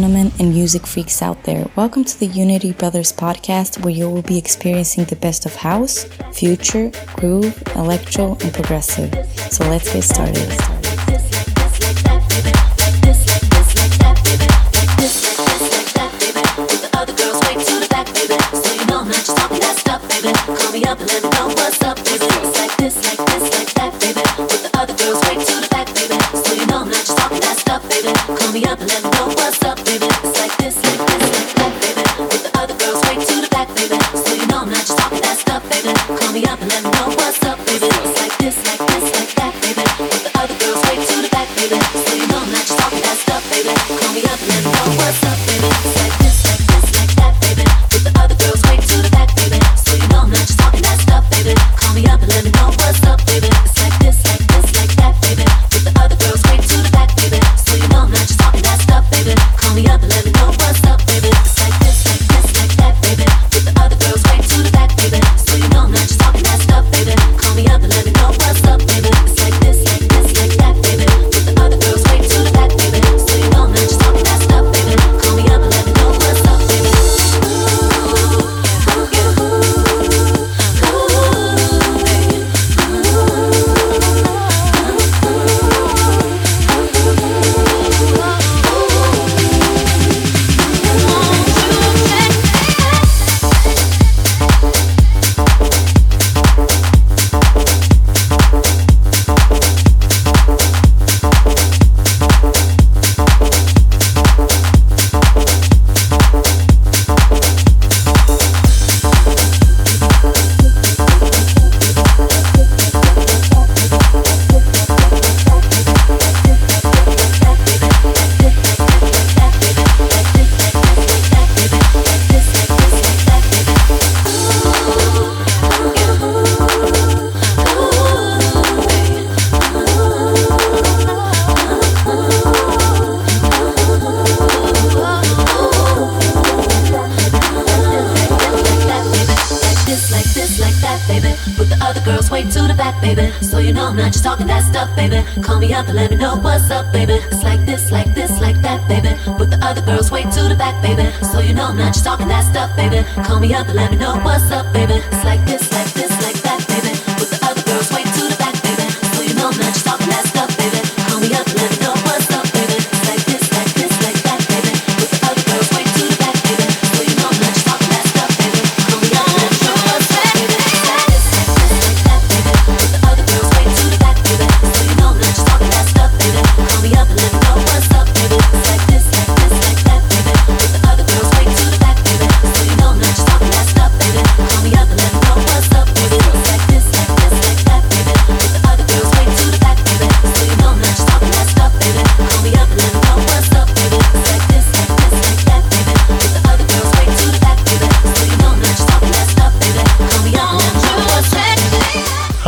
gentlemen and music freaks out there, welcome to the Unity Brothers podcast, where you will be experiencing the best of house, future, groove, electro, and progressive. So let's get started.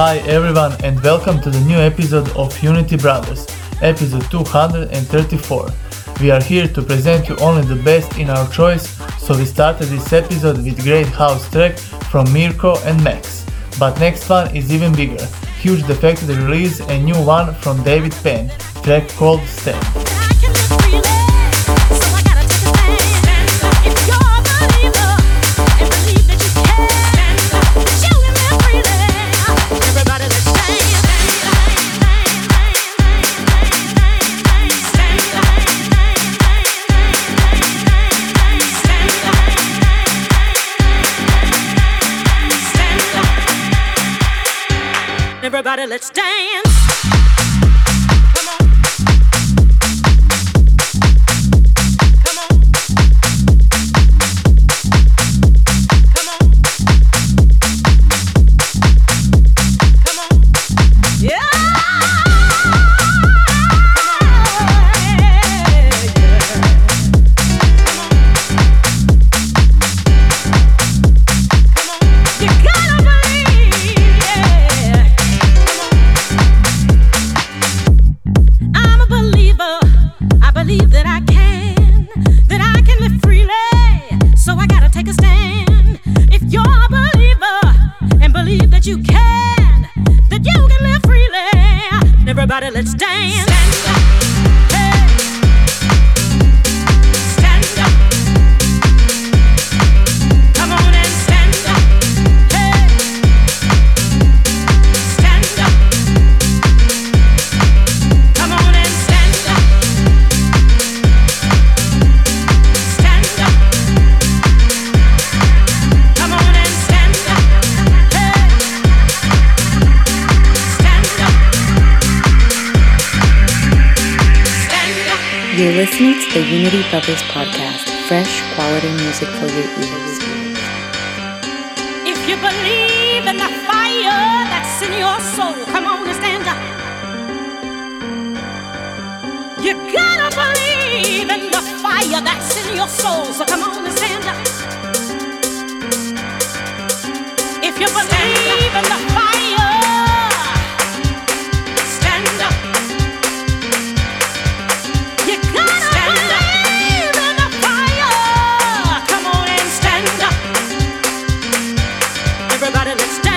Hi everyone, and welcome to the new episode of Unity Brothers, episode 234. We are here to present you only the best in our choice, so we started this episode with great house track from Mirko and Max. But next one is even bigger, huge Defected release and new one from David Penn, track called Step. Everybody, let's dance. listening to the Unity Brothers podcast, fresh quality music for your ears. If you believe in the fire that's in your soul, come on and stand up. You gotta believe in the fire that's in your soul, so come on and stand up. If you believe in the fire, stand up. You gotta believe in the fire. Come on and stand up. Everybody, let's stand.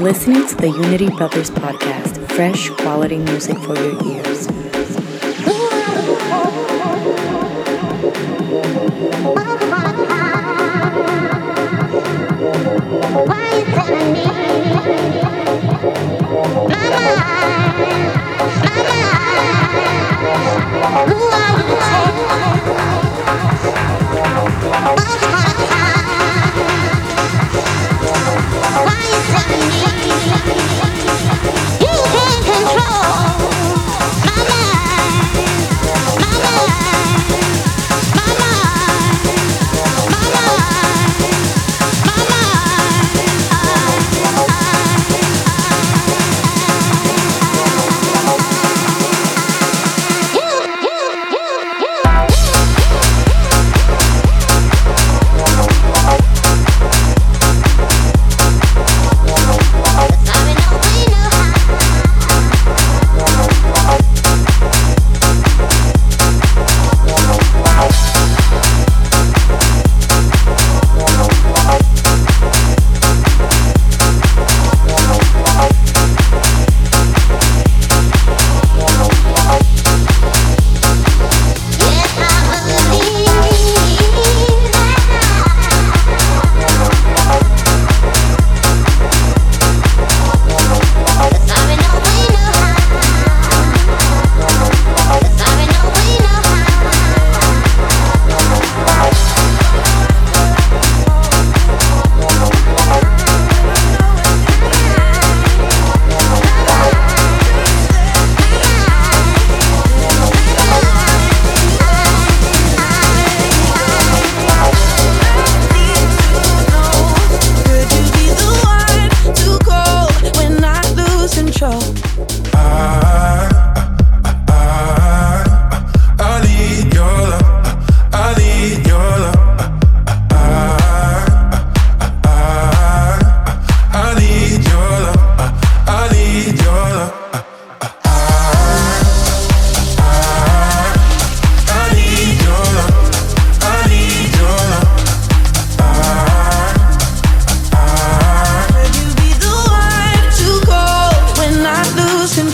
Listening to the Unity Brothers podcast, fresh quality music for your ears. Why you telling me? Mama, who are you telling? Why you telling me? My mind, my mind, my mind.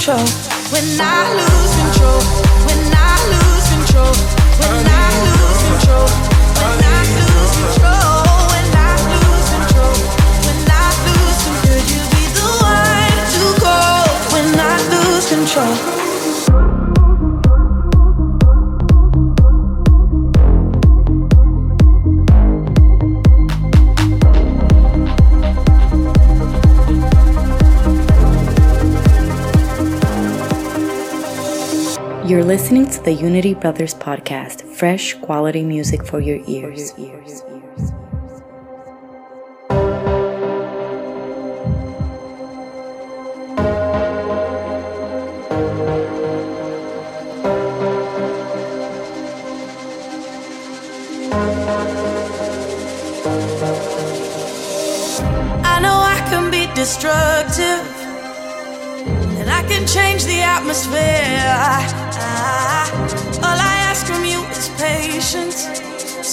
control. When I lose control. When I lose control. When I lose control. When I lose control. When I lose control. When I lose control. Could you be the one to go? When I lose control. You're listening to the Unity Brothers podcast, fresh quality music for your ears. I know I can be destructive, and I can change the atmosphere. All I ask from you is patience,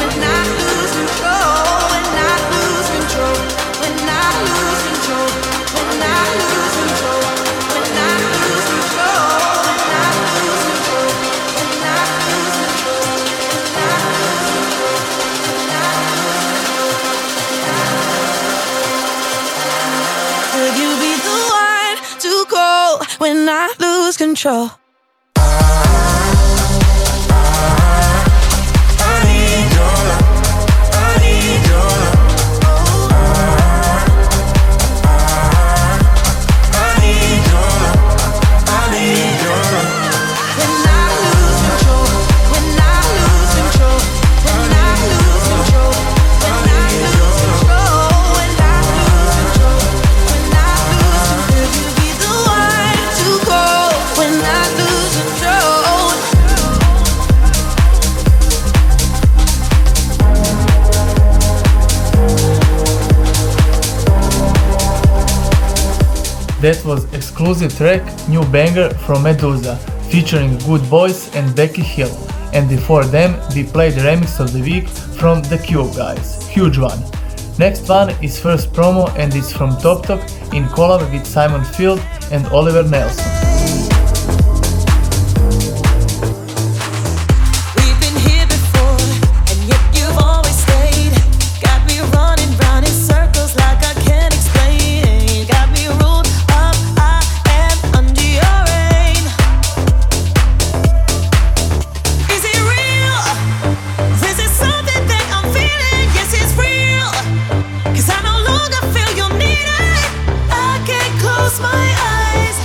When I lose control, when I lose control, when I lose control, when I lose control, when I lose control, when I lose control, when I lose control, when I lose control, when I lose control, when I lose control. Could you be the one to go when I lose control? That was exclusive track New Banger from Meduza, featuring Good Boys and Becky Hill. And before them, we played Remix of the Week from The Cube Guys, huge one. Next one is first promo and it's from Top Top in collab with Simon Field and Oliver Nelson. My eyes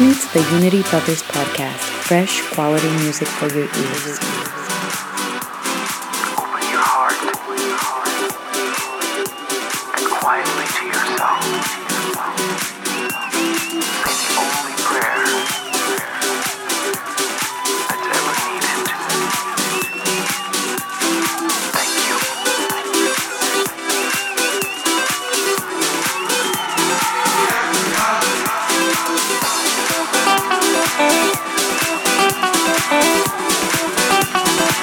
listening to the Unity Brothers podcast, fresh quality music for your ears. Open your heart and quietly to yourself. Say the only prayer that's ever needed. Thank you.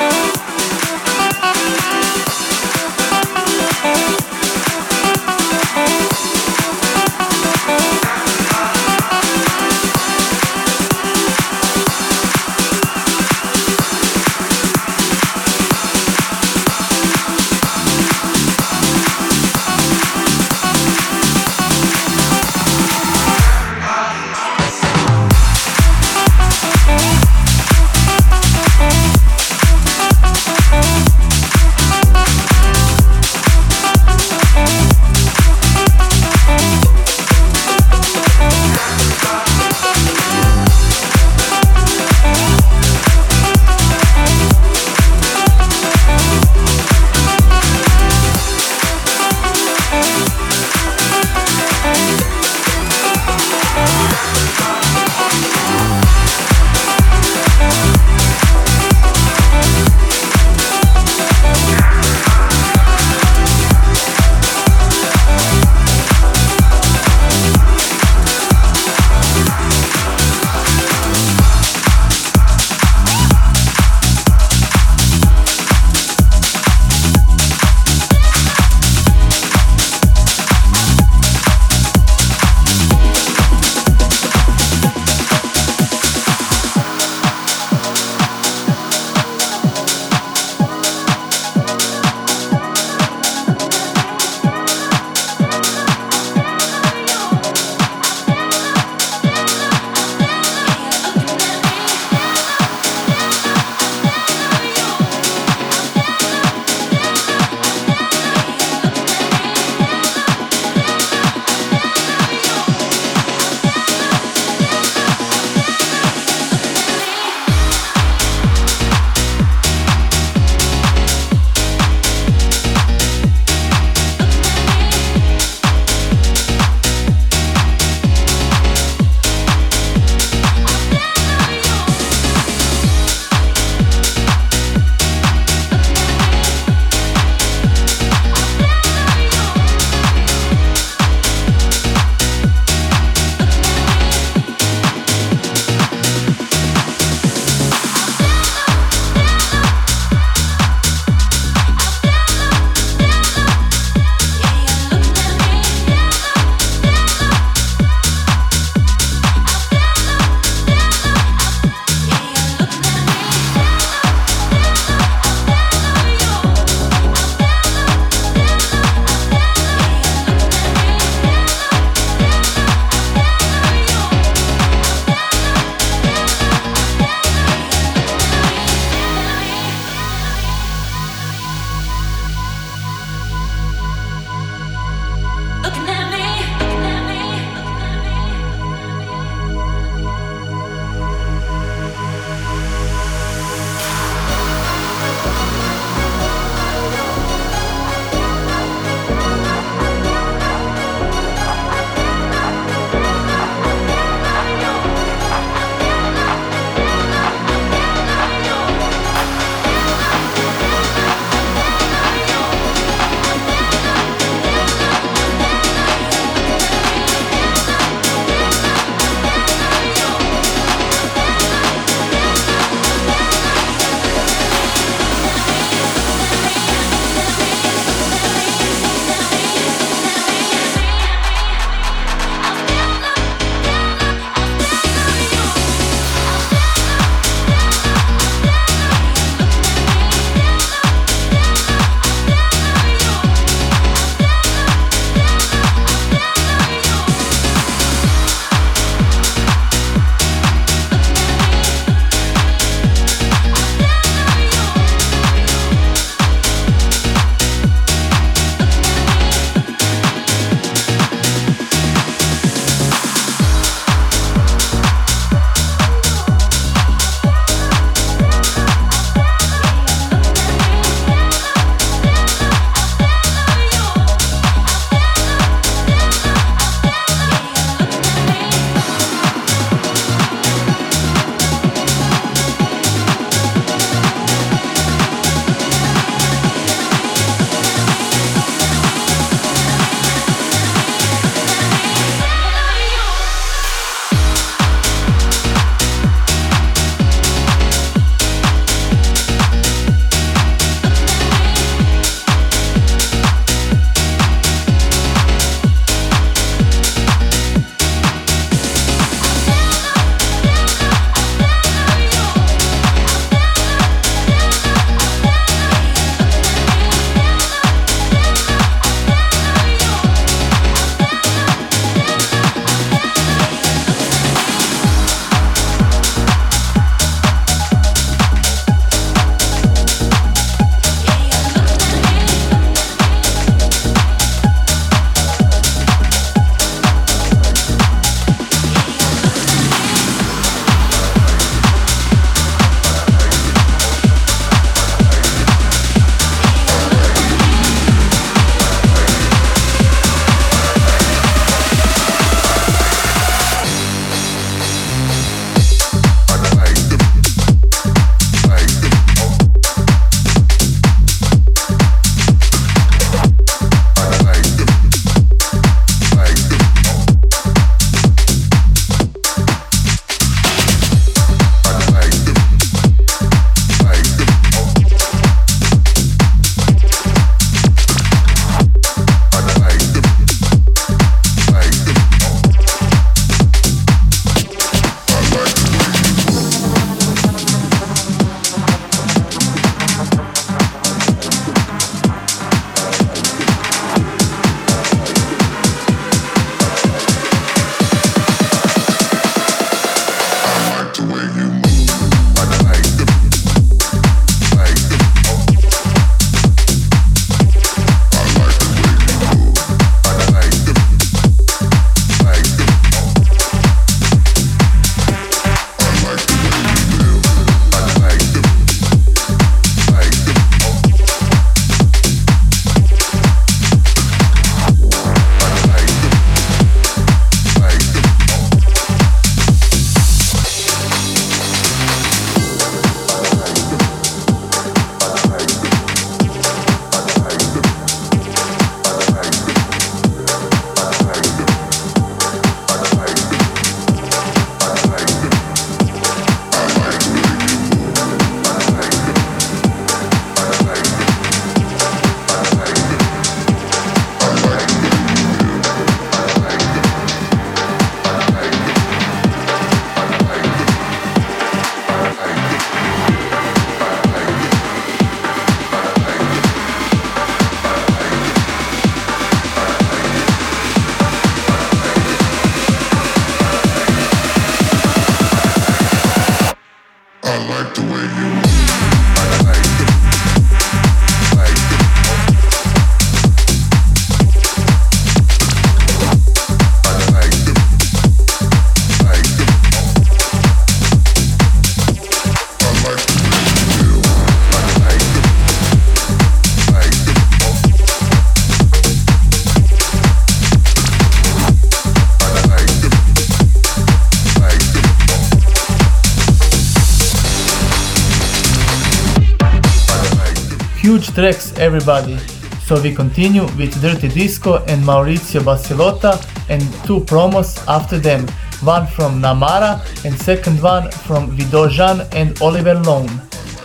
Huge tracks, everybody. So we continue with Dirty Disco and Maurizio Basilotta, and two promos after them, one from Namara and second one from Vidojan and Oliver Long.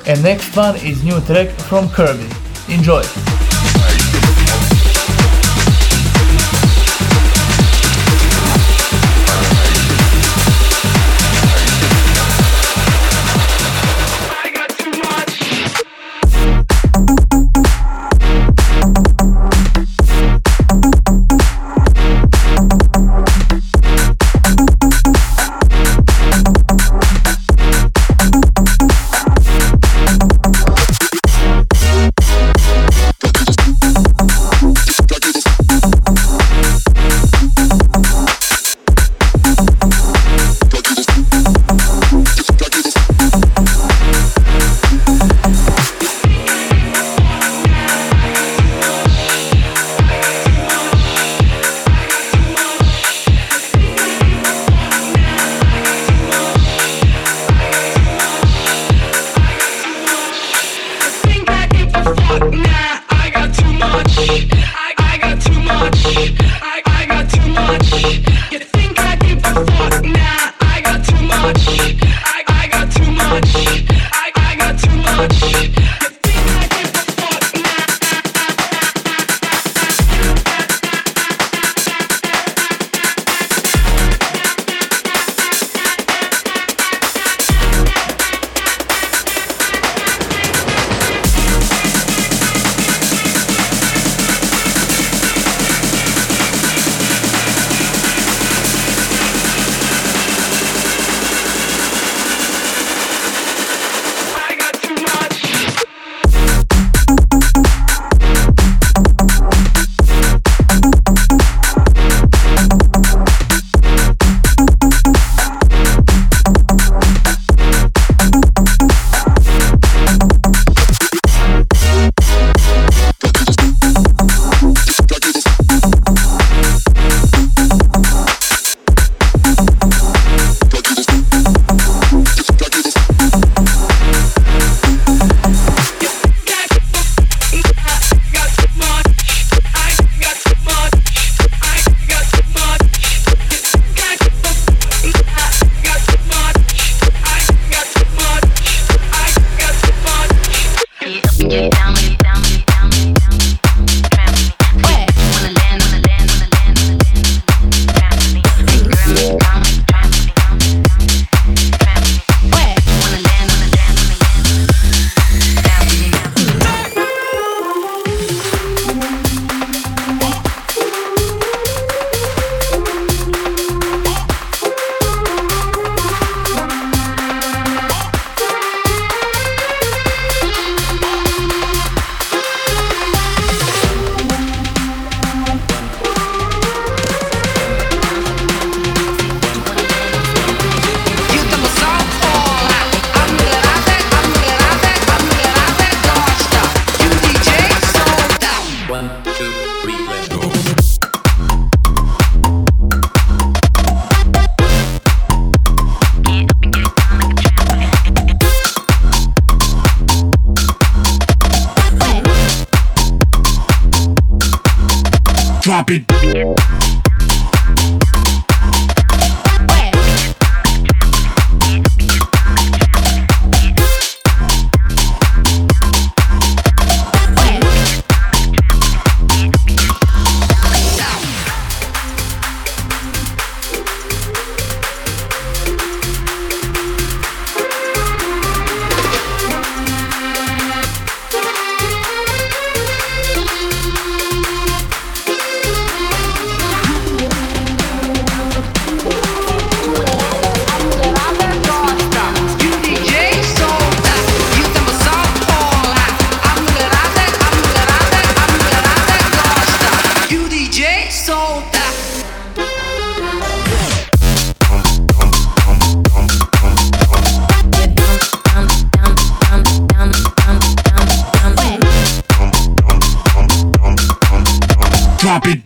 And next one is new track from Kirby. Enjoy! drop it.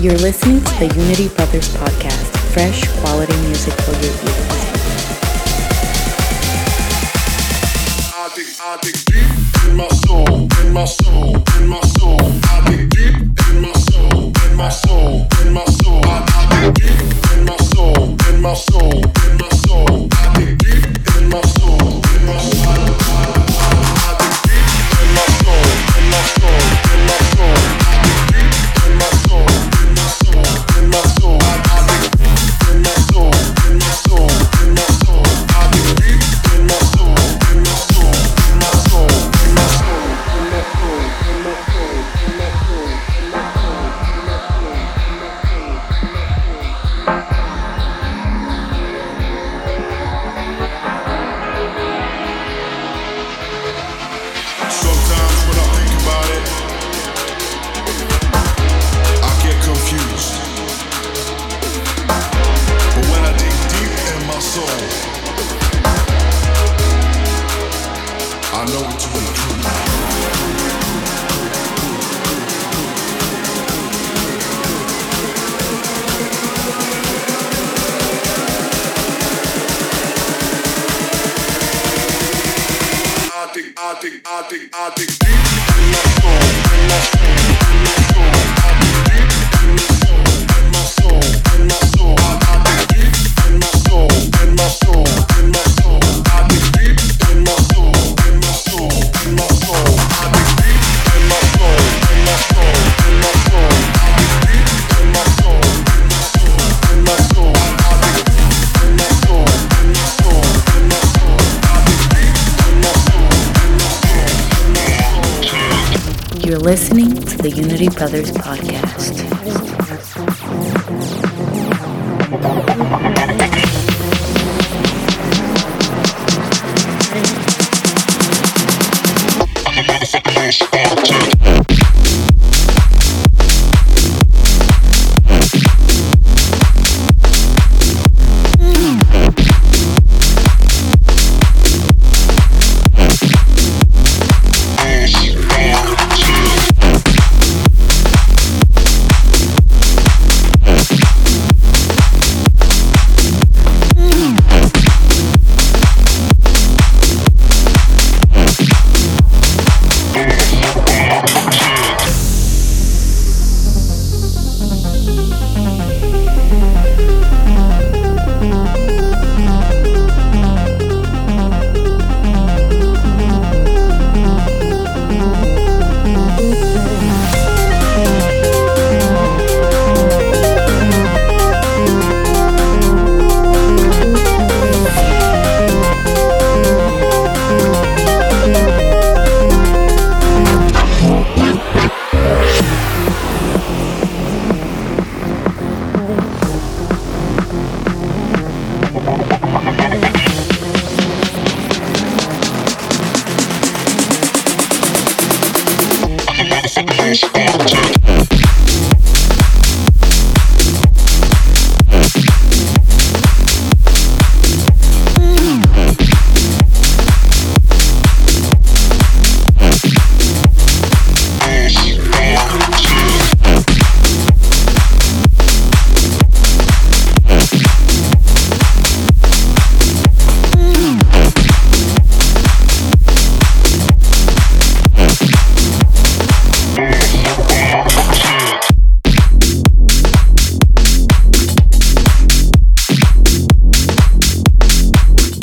You're listening to the Unity Brothers podcast, fresh quality music for your ears. I dig deep in my soul, in my soul, in my soul. I dig deep in my soul, in my soul, in my soul. I dig deep in my soul, in my soul, in my soul. I dig deep in my soul, in my soul. I dig deep in my soul, in my soul, in my soul. I dig deep in my soul. My soul, I dig in my soul, in my soul, in my soul. I dig deep in my soul, in my soul, in my soul, in my soul, in my soul, in my soul, in my soul, in my soul, in my soul, in my soul, in my soul. Sometimes when I think about it, I get confused. Soul. I know it's really true. I dig deep in my soul, in my soul, in my soul. I dig deep in my soul, in my soul. My soul, in my soul, I dig deep in my soul, in my soul, in my soul, I dig deep in my soul, in my soul, in my soul, I dig deep in my soul, in my soul, in my soul, I dig deep in my soul, in my soul, in my soul, I dig deep in my soul, in my soul, in my soul. You're listening to the Unity Brothers podcast.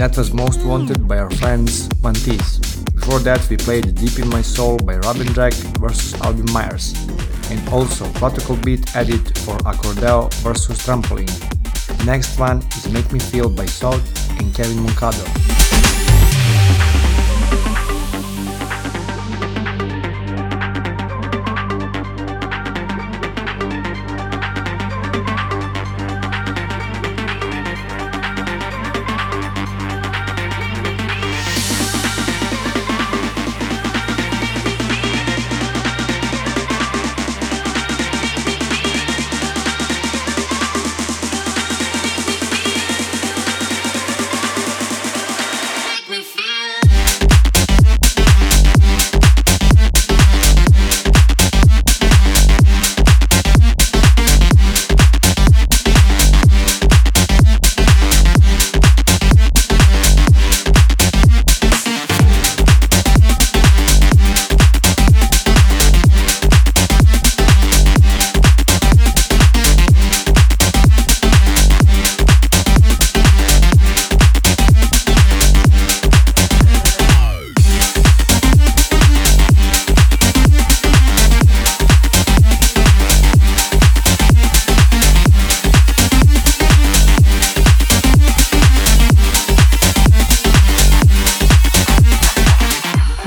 That was Most Wanted by our friends Mantis. Before that we played Deep in My Soul by Robin Jack vs Albie Myers, and also Protocol Beat Edit for Accordeo vs Trampoline. The next one is Make Me Feel by Salt and Kevin Moncado.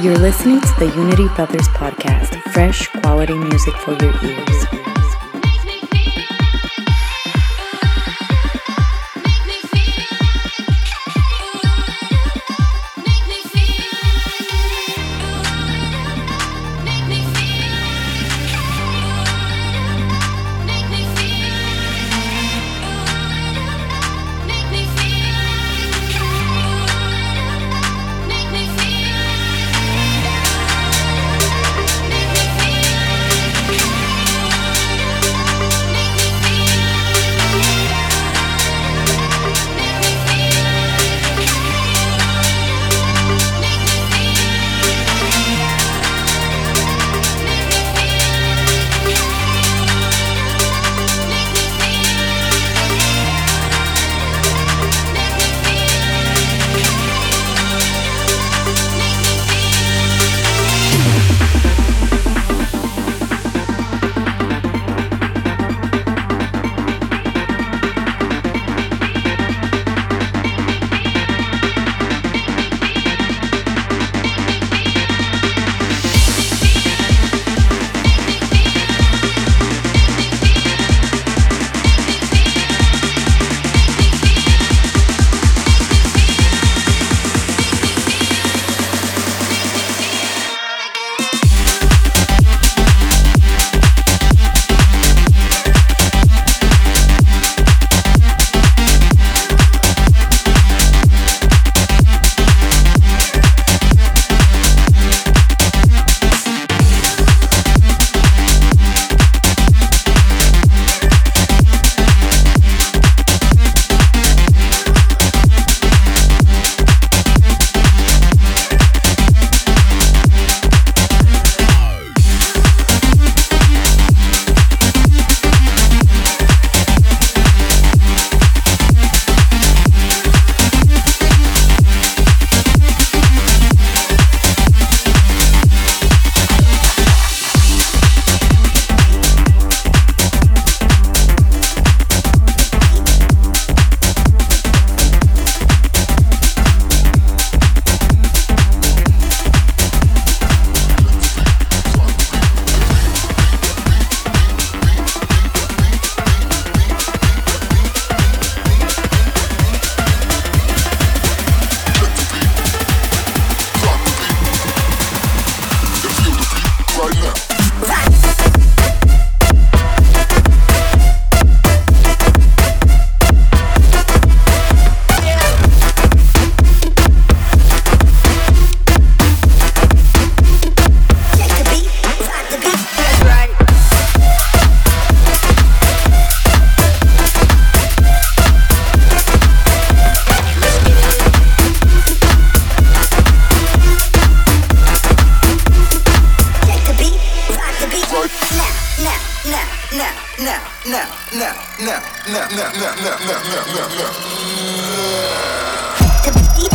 You're listening to the Unity Brothers podcast, fresh quality music for your ears. No.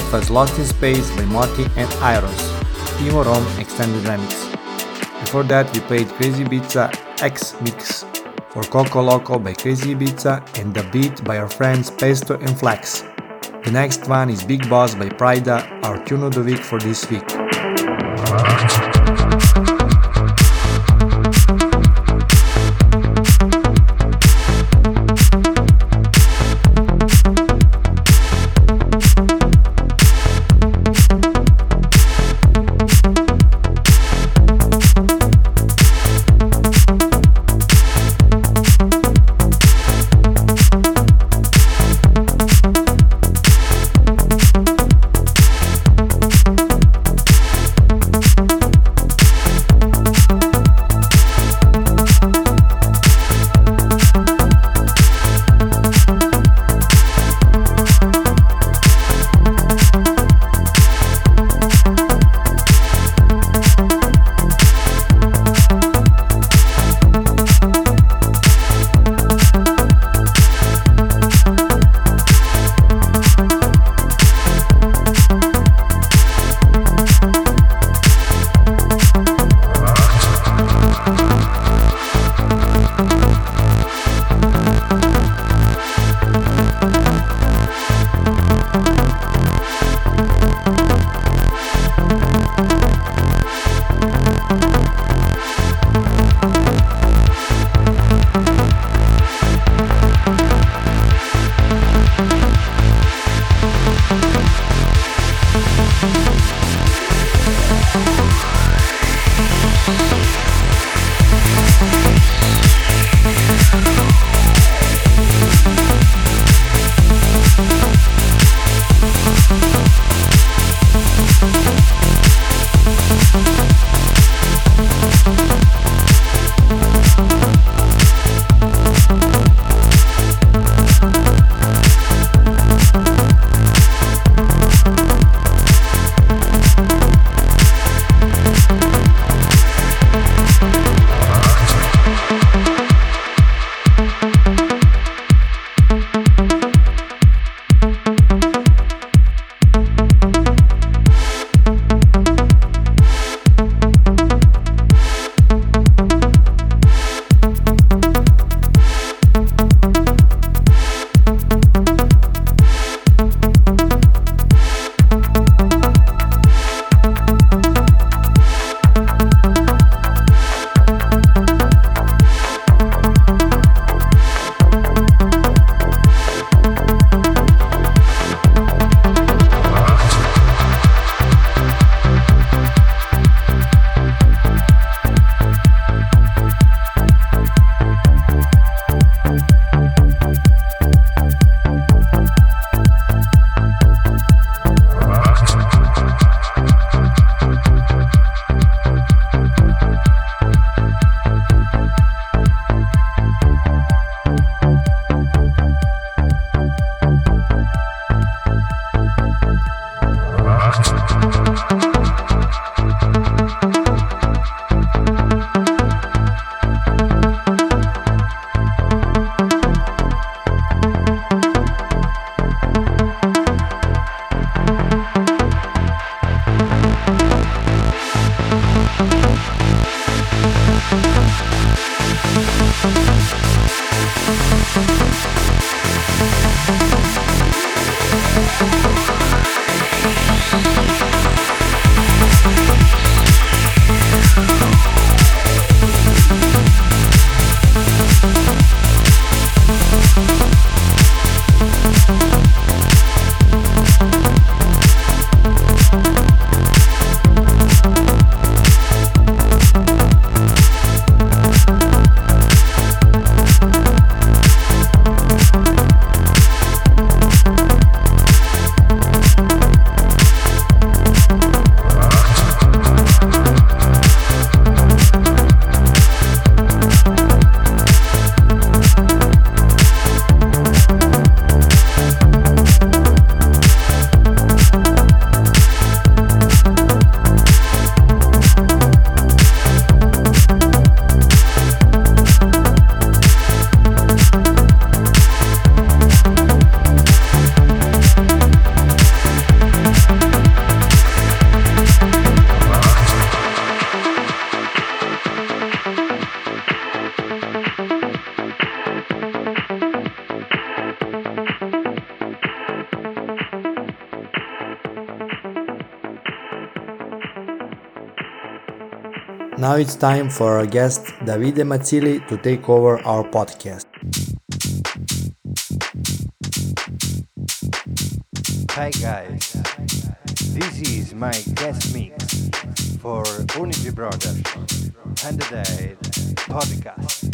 cut was Lost in Space by Motti and Iros, Timo Rome extended remix. Before that we played Crazy Ibiza X Mix for Coco Loco by Crazy Ibiza and The Beat by our friends Pesto and Flex. The next one is Big Boss by Pryda, our tune of the week for this week. Now it's time for our guest Davide Mazzilli to take over our podcast. Hi guys, this is my guest mix for Unity Brothers and the podcast.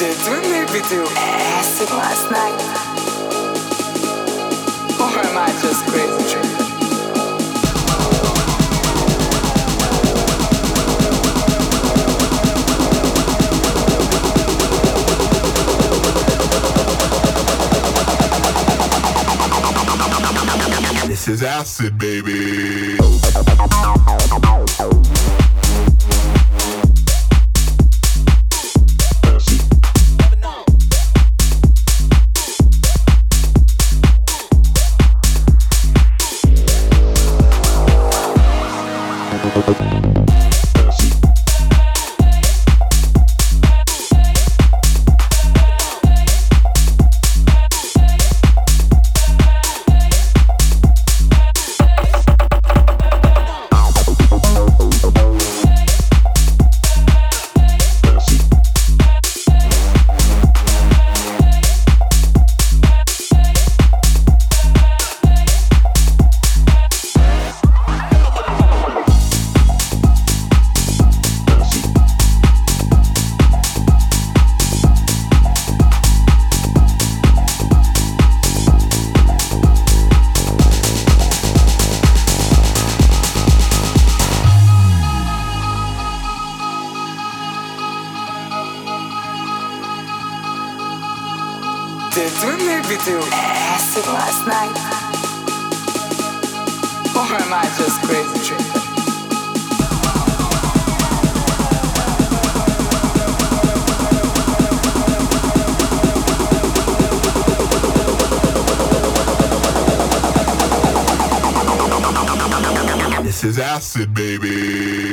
did, or maybe do acid last night? Or am I just crazy? This is acid, baby. Acid, baby.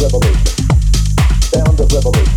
Sound of revolution. Sound of revolution. Sound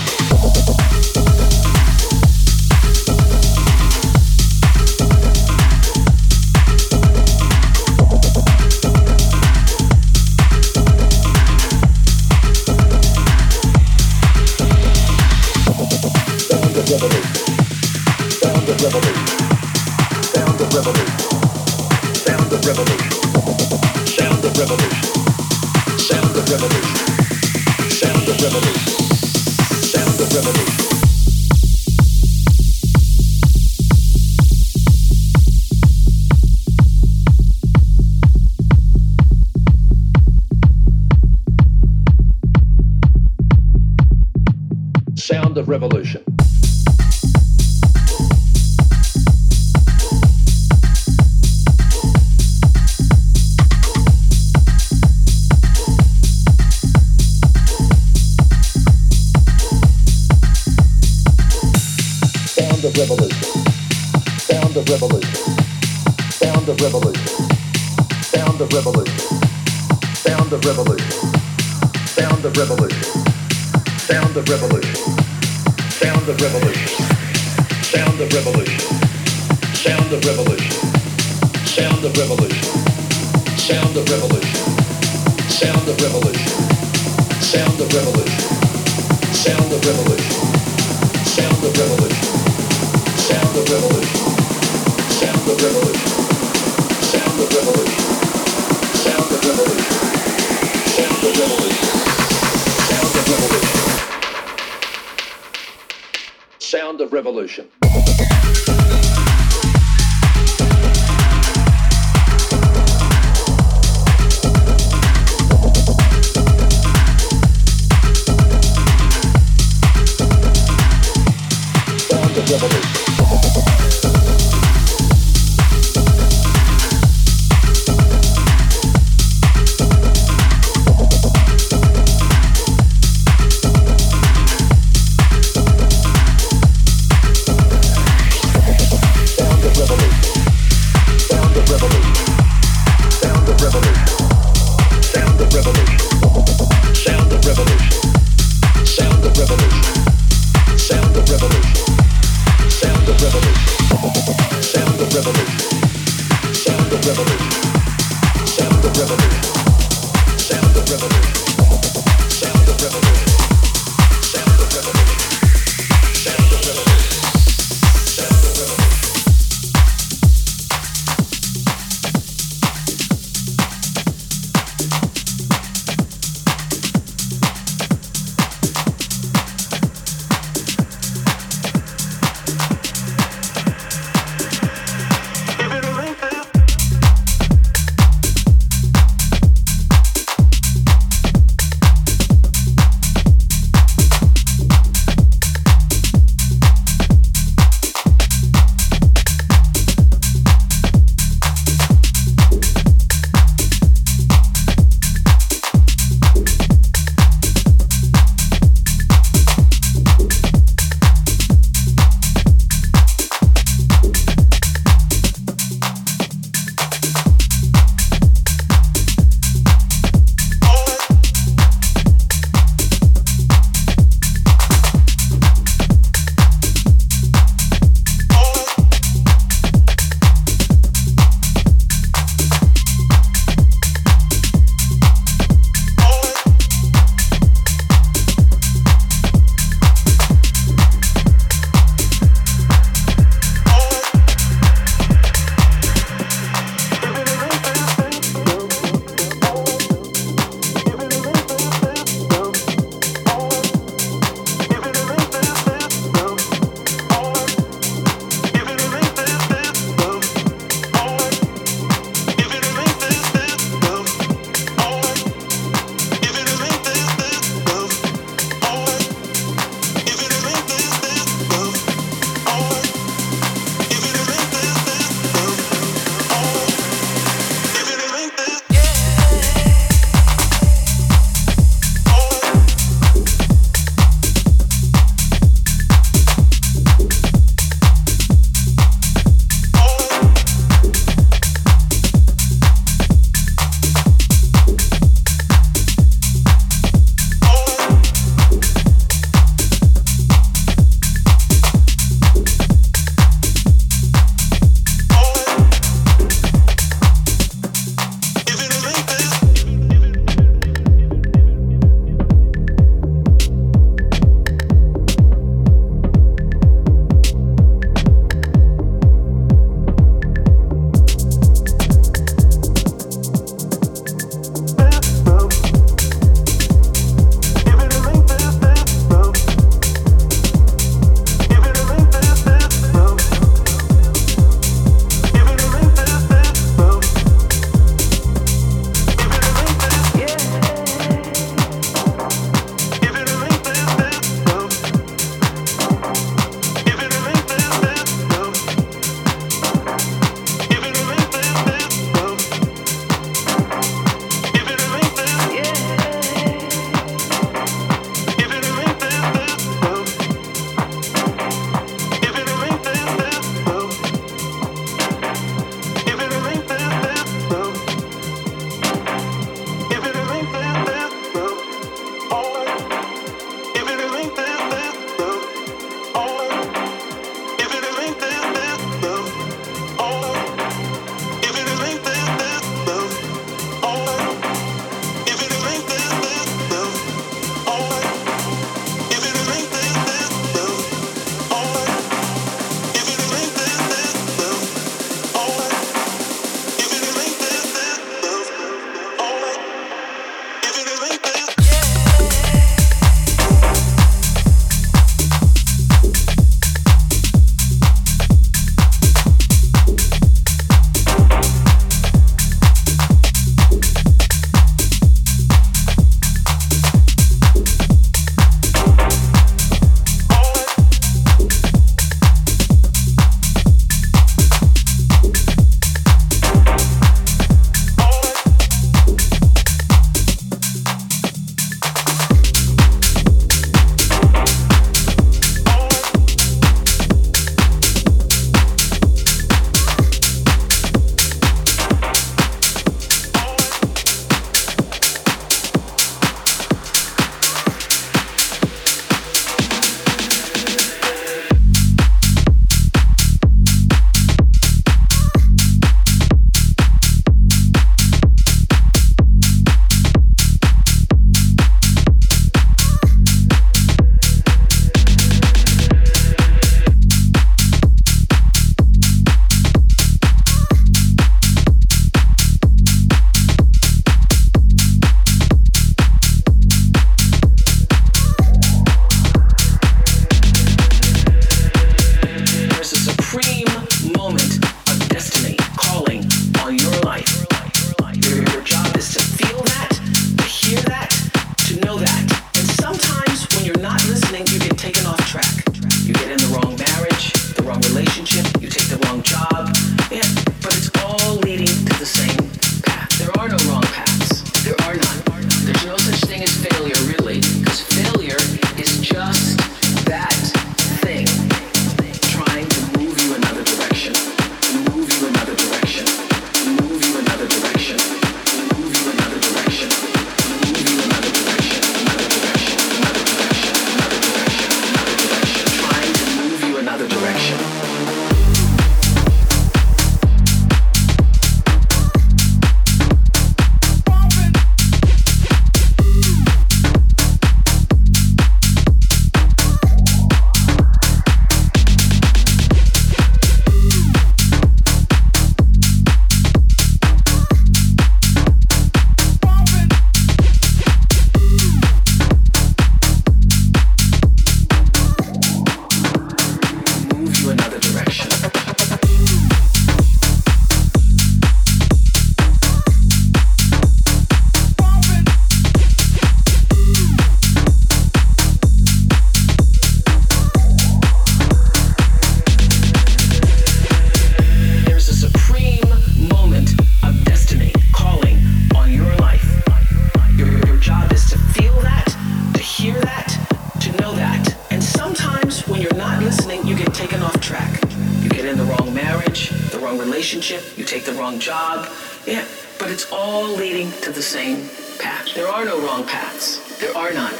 listening, you get taken off track. You get in the wrong marriage, the wrong relationship, you take the wrong job. Yeah, but it's all leading to the same path. There are no wrong paths. There are none.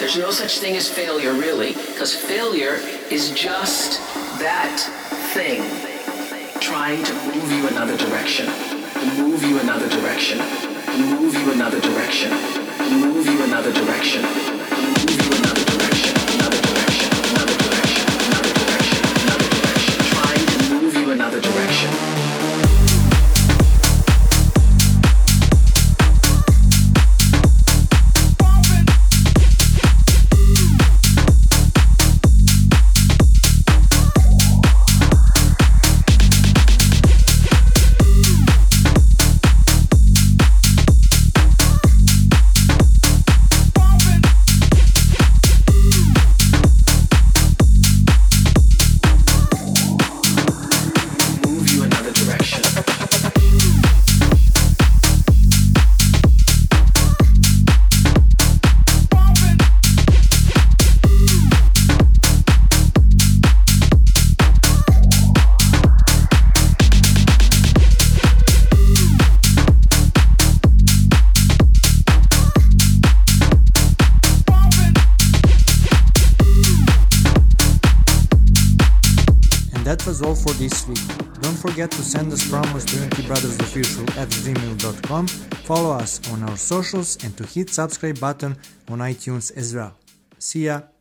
There's no such thing as failure, really, because failure is just that thing trying to move you another direction, move you another direction, move you another direction, move you another direction, move you another direction, another direction, another direction, another direction, another direction, trying to move you another direction. All for this week. Don't forget to send us promos to unitybrothersofficial@gmail.com, follow us on our socials, and to hit subscribe button on iTunes as well. See ya!